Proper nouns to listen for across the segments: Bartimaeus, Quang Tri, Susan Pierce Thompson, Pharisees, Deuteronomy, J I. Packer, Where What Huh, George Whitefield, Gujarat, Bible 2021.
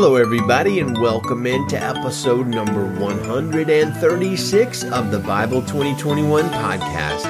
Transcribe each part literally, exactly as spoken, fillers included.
Hello everybody and welcome into episode number one hundred thirty-six of the Bible twenty twenty-one podcast.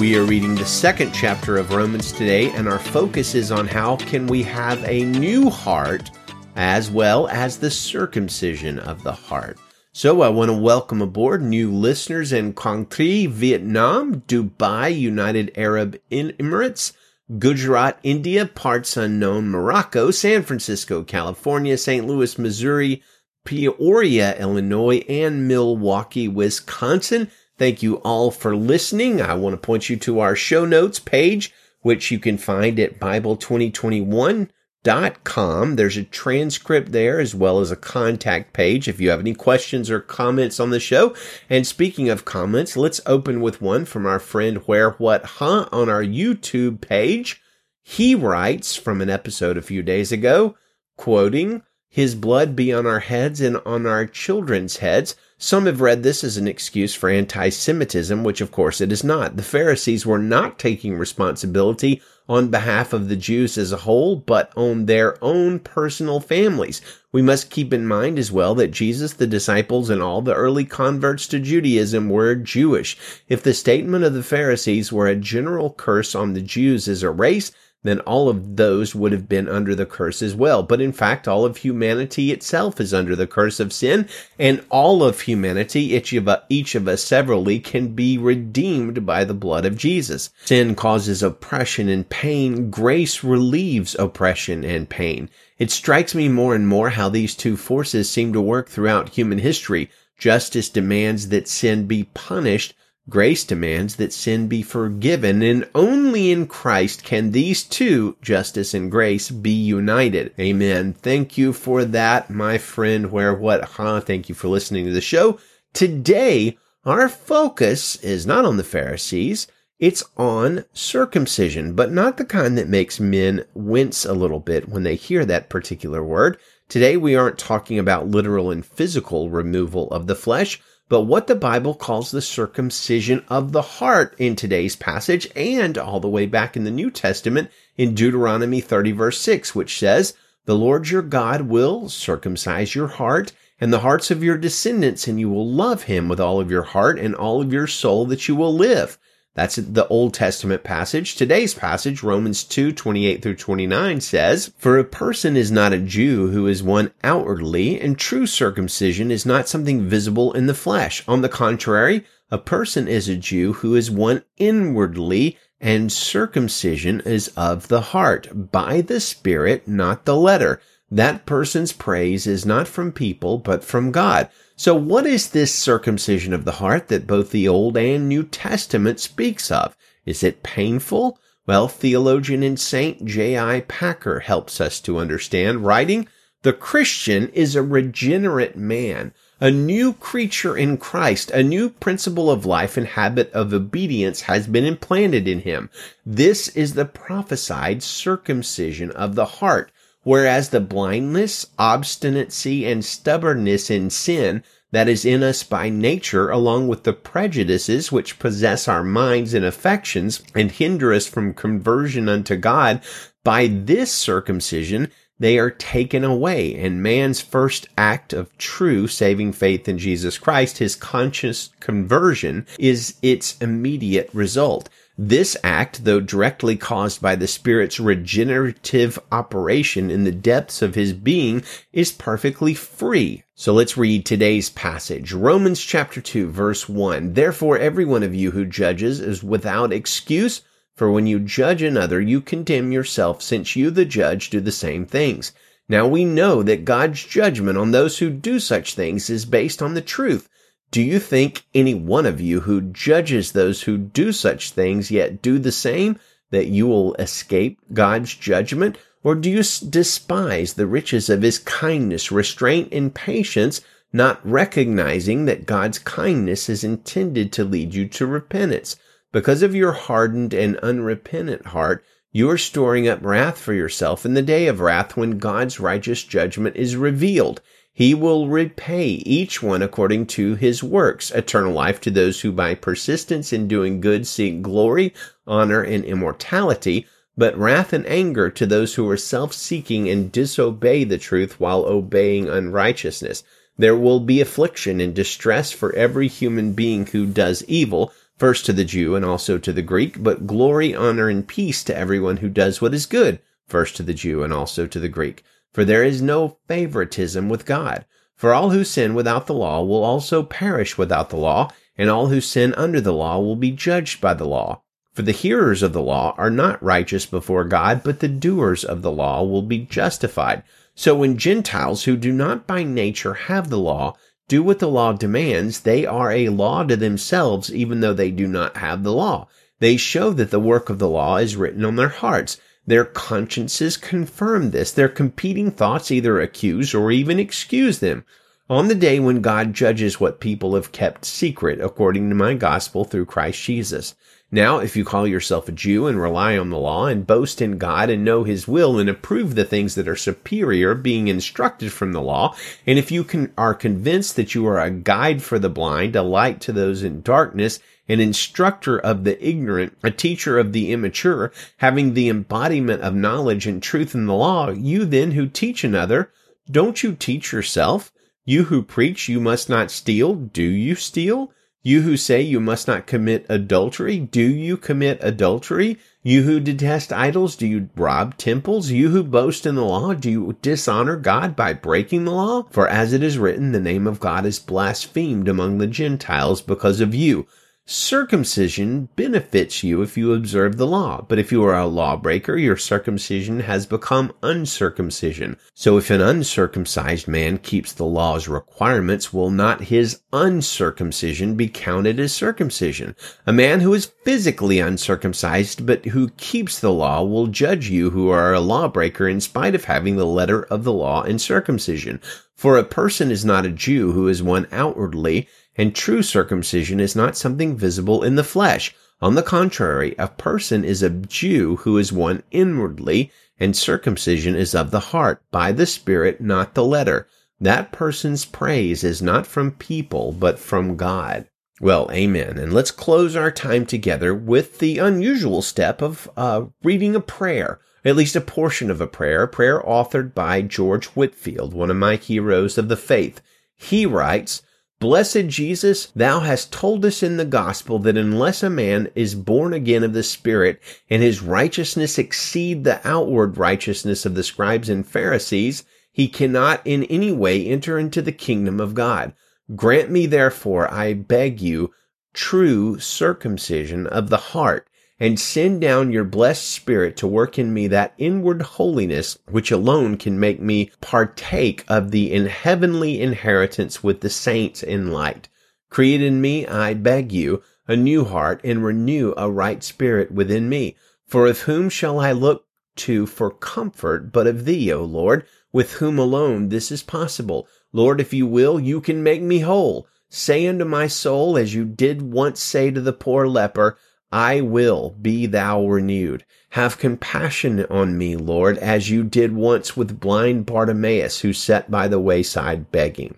We are reading the second chapter of Romans today, and our focus is on how can we have a new heart as well as the circumcision of the heart. So I want to welcome aboard new listeners in Quang Tri, Vietnam, Dubai, United Arab Emirates, Gujarat, India, parts unknown, Morocco, San Francisco, California, Saint Louis, Missouri, Peoria, Illinois, and Milwaukee, Wisconsin. Thank you all for listening. I want to point you to our show notes page, which you can find at Bible twenty twenty-one dot com. There's a transcript there as well as a contact page if you have any questions or comments on the show. And speaking of comments, let's open with one from our friend Where What Huh on our YouTube page. He writes from an episode a few days ago, quoting, "His blood be on our heads and on our children's heads." Some have read this as an excuse for anti-Semitism, which of course it is not. The Pharisees were not taking responsibility on behalf of the Jews as a whole, but on their own personal families. We must keep in mind as well that Jesus, the disciples, and all the early converts to Judaism were Jewish. If the statement of the Pharisees were a general curse on the Jews as a race, then all of those would have been under the curse as well. But in fact, all of humanity itself is under the curse of sin, and all of humanity, each of, each of us severally, can be redeemed by the blood of Jesus. Sin causes oppression and pain. Grace relieves oppression and pain. It strikes me more and more how these two forces seem to work throughout human history. Justice demands that sin be punished. Grace demands that sin be forgiven, and only in Christ can these two, justice and grace, be united. Amen. Thank you for that, my friend Where What Huh. Thank you for listening to the show. Today, our focus is not on the Pharisees. It's on circumcision, but not the kind that makes men wince a little bit when they hear that particular word. Today, we aren't talking about literal and physical removal of the flesh, but what the Bible calls the circumcision of the heart in today's passage and all the way back in the New Testament in Deuteronomy thirty verse six, which says, "The Lord your God will circumcise your heart and the hearts of your descendants, and you will love him with all of your heart and all of your soul that you will live." That's the Old Testament passage. Today's passage, Romans two, twenty-eight through twenty-nine, says, "For a person is not a Jew who is one outwardly, and true circumcision is not something visible in the flesh. On the contrary, a person is a Jew who is one inwardly, and circumcision is of the heart, by the Spirit, not the letter. That person's praise is not from people, but from God." So what is this circumcision of the heart that both the Old and New Testament speaks of? Is it painful? Well, theologian and saint J I. Packer helps us to understand, writing, "The Christian is a regenerate man, a new creature in Christ. A new principle of life and habit of obedience has been implanted in him. This is the prophesied circumcision of the heart. Whereas the blindness, obstinacy, and stubbornness in sin that is in us by nature, along with the prejudices which possess our minds and affections and hinder us from conversion unto God, by this circumcision they are taken away, and man's first act of true saving faith in Jesus Christ, his conscious conversion, is its immediate result. This act, though directly caused by the Spirit's regenerative operation in the depths of his being, is perfectly free." So let's read today's passage. Romans chapter two, verse one. "Therefore, every one of you who judges is without excuse, for when you judge another, you condemn yourself, since you, the judge, do the same things. Now we know that God's judgment on those who do such things is based on the truth. Do you think any one of you who judges those who do such things yet do the same, that you will escape God's judgment? Or do you despise the riches of his kindness, restraint, and patience, not recognizing that God's kindness is intended to lead you to repentance? Because of your hardened and unrepentant heart, you are storing up wrath for yourself in the day of wrath when God's righteous judgment is revealed. He will repay each one according to his works, eternal life to those who by persistence in doing good seek glory, honor, and immortality. but wrath and anger to those who are self-seeking and disobey the truth while obeying unrighteousness. There will be affliction and distress for every human being who does evil, first to the Jew and also to the Greek, but glory, honor, and peace to everyone who does what is good, first to the Jew and also to the Greek. For there is no favoritism with God. For all who sin without the law will also perish without the law, and all who sin under the law will be judged by the law. For the hearers of the law are not righteous before God, but the doers of the law will be justified. So when Gentiles who do not by nature have the law do what the law demands, they are a law to themselves, even though they do not have the law. They show that the work of the law is written on their hearts. Their consciences confirm this. Their competing thoughts either accuse or even excuse them. On the day when God judges what people have kept secret, according to my gospel through Christ Jesus. Now, if you call yourself a Jew and rely on the law and boast in God and know his will and approve the things that are superior, being instructed from the law, and if you can, are convinced that you are a guide for the blind, a light to those in darkness, an instructor of the ignorant, a teacher of the immature, having the embodiment of knowledge and truth in the law, you then who teach another, don't you teach yourself? You who preach you must not steal, do you steal? You who say you must not commit adultery, do you commit adultery? You who detest idols, do you rob temples? You who boast in the law, do you dishonor God by breaking the law? For as it is written, the name of God is blasphemed among the Gentiles because of you. Circumcision benefits you if you observe the law, but if you are a lawbreaker, your circumcision has become uncircumcision. So if an uncircumcised man keeps the law's requirements, will not his uncircumcision be counted as circumcision? A man who is physically uncircumcised but who keeps the law will judge you who are a lawbreaker in spite of having the letter of the law and circumcision. For a person is not a Jew who is one outwardly, and true circumcision is not something visible in the flesh. On the contrary, a person is a Jew who is one inwardly, and circumcision is of the heart, by the Spirit, not the letter. That person's praise is not from people, but from God. Well, amen. And let's close our time together with the unusual step of uh, reading a prayer, at least a portion of a prayer, a prayer authored by George Whitefield, one of my heroes of the faith. He writes, "Blessed Jesus, thou hast told us in the gospel that unless a man is born again of the Spirit and his righteousness exceed the outward righteousness of the scribes and Pharisees, he cannot in any way enter into the kingdom of God. Grant me therefore, I beg you, true circumcision of the heart, and send down your blessed Spirit to work in me that inward holiness which alone can make me partake of the in heavenly inheritance with the saints in light. Create in me, I beg you, a new heart, and renew a right spirit within me. For of whom shall I look to for comfort but of thee, O Lord, with whom alone this is possible? Lord, if you will, you can make me whole. Say unto my soul, as you did once say to the poor leper, I will, be thou renewed. Have compassion on me, Lord, as you did once with blind Bartimaeus, who sat by the wayside begging."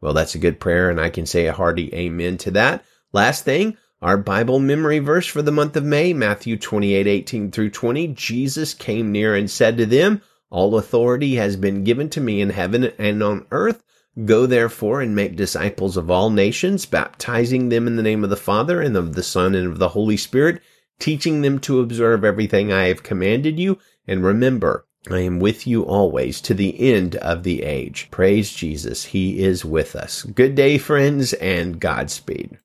Well, that's a good prayer, and I can say a hearty amen to that. Last thing, our Bible memory verse for the month of May, Matthew twenty-eight, eighteen through twenty. Jesus came near and said to them, "All authority has been given to me in heaven and on earth. Go therefore and make disciples of all nations, baptizing them in the name of the Father and of the Son and of the Holy Spirit, teaching them to observe everything I have commanded you. And remember, I am with you always to the end of the age." Praise Jesus. He is with us. Good day, friends, and Godspeed.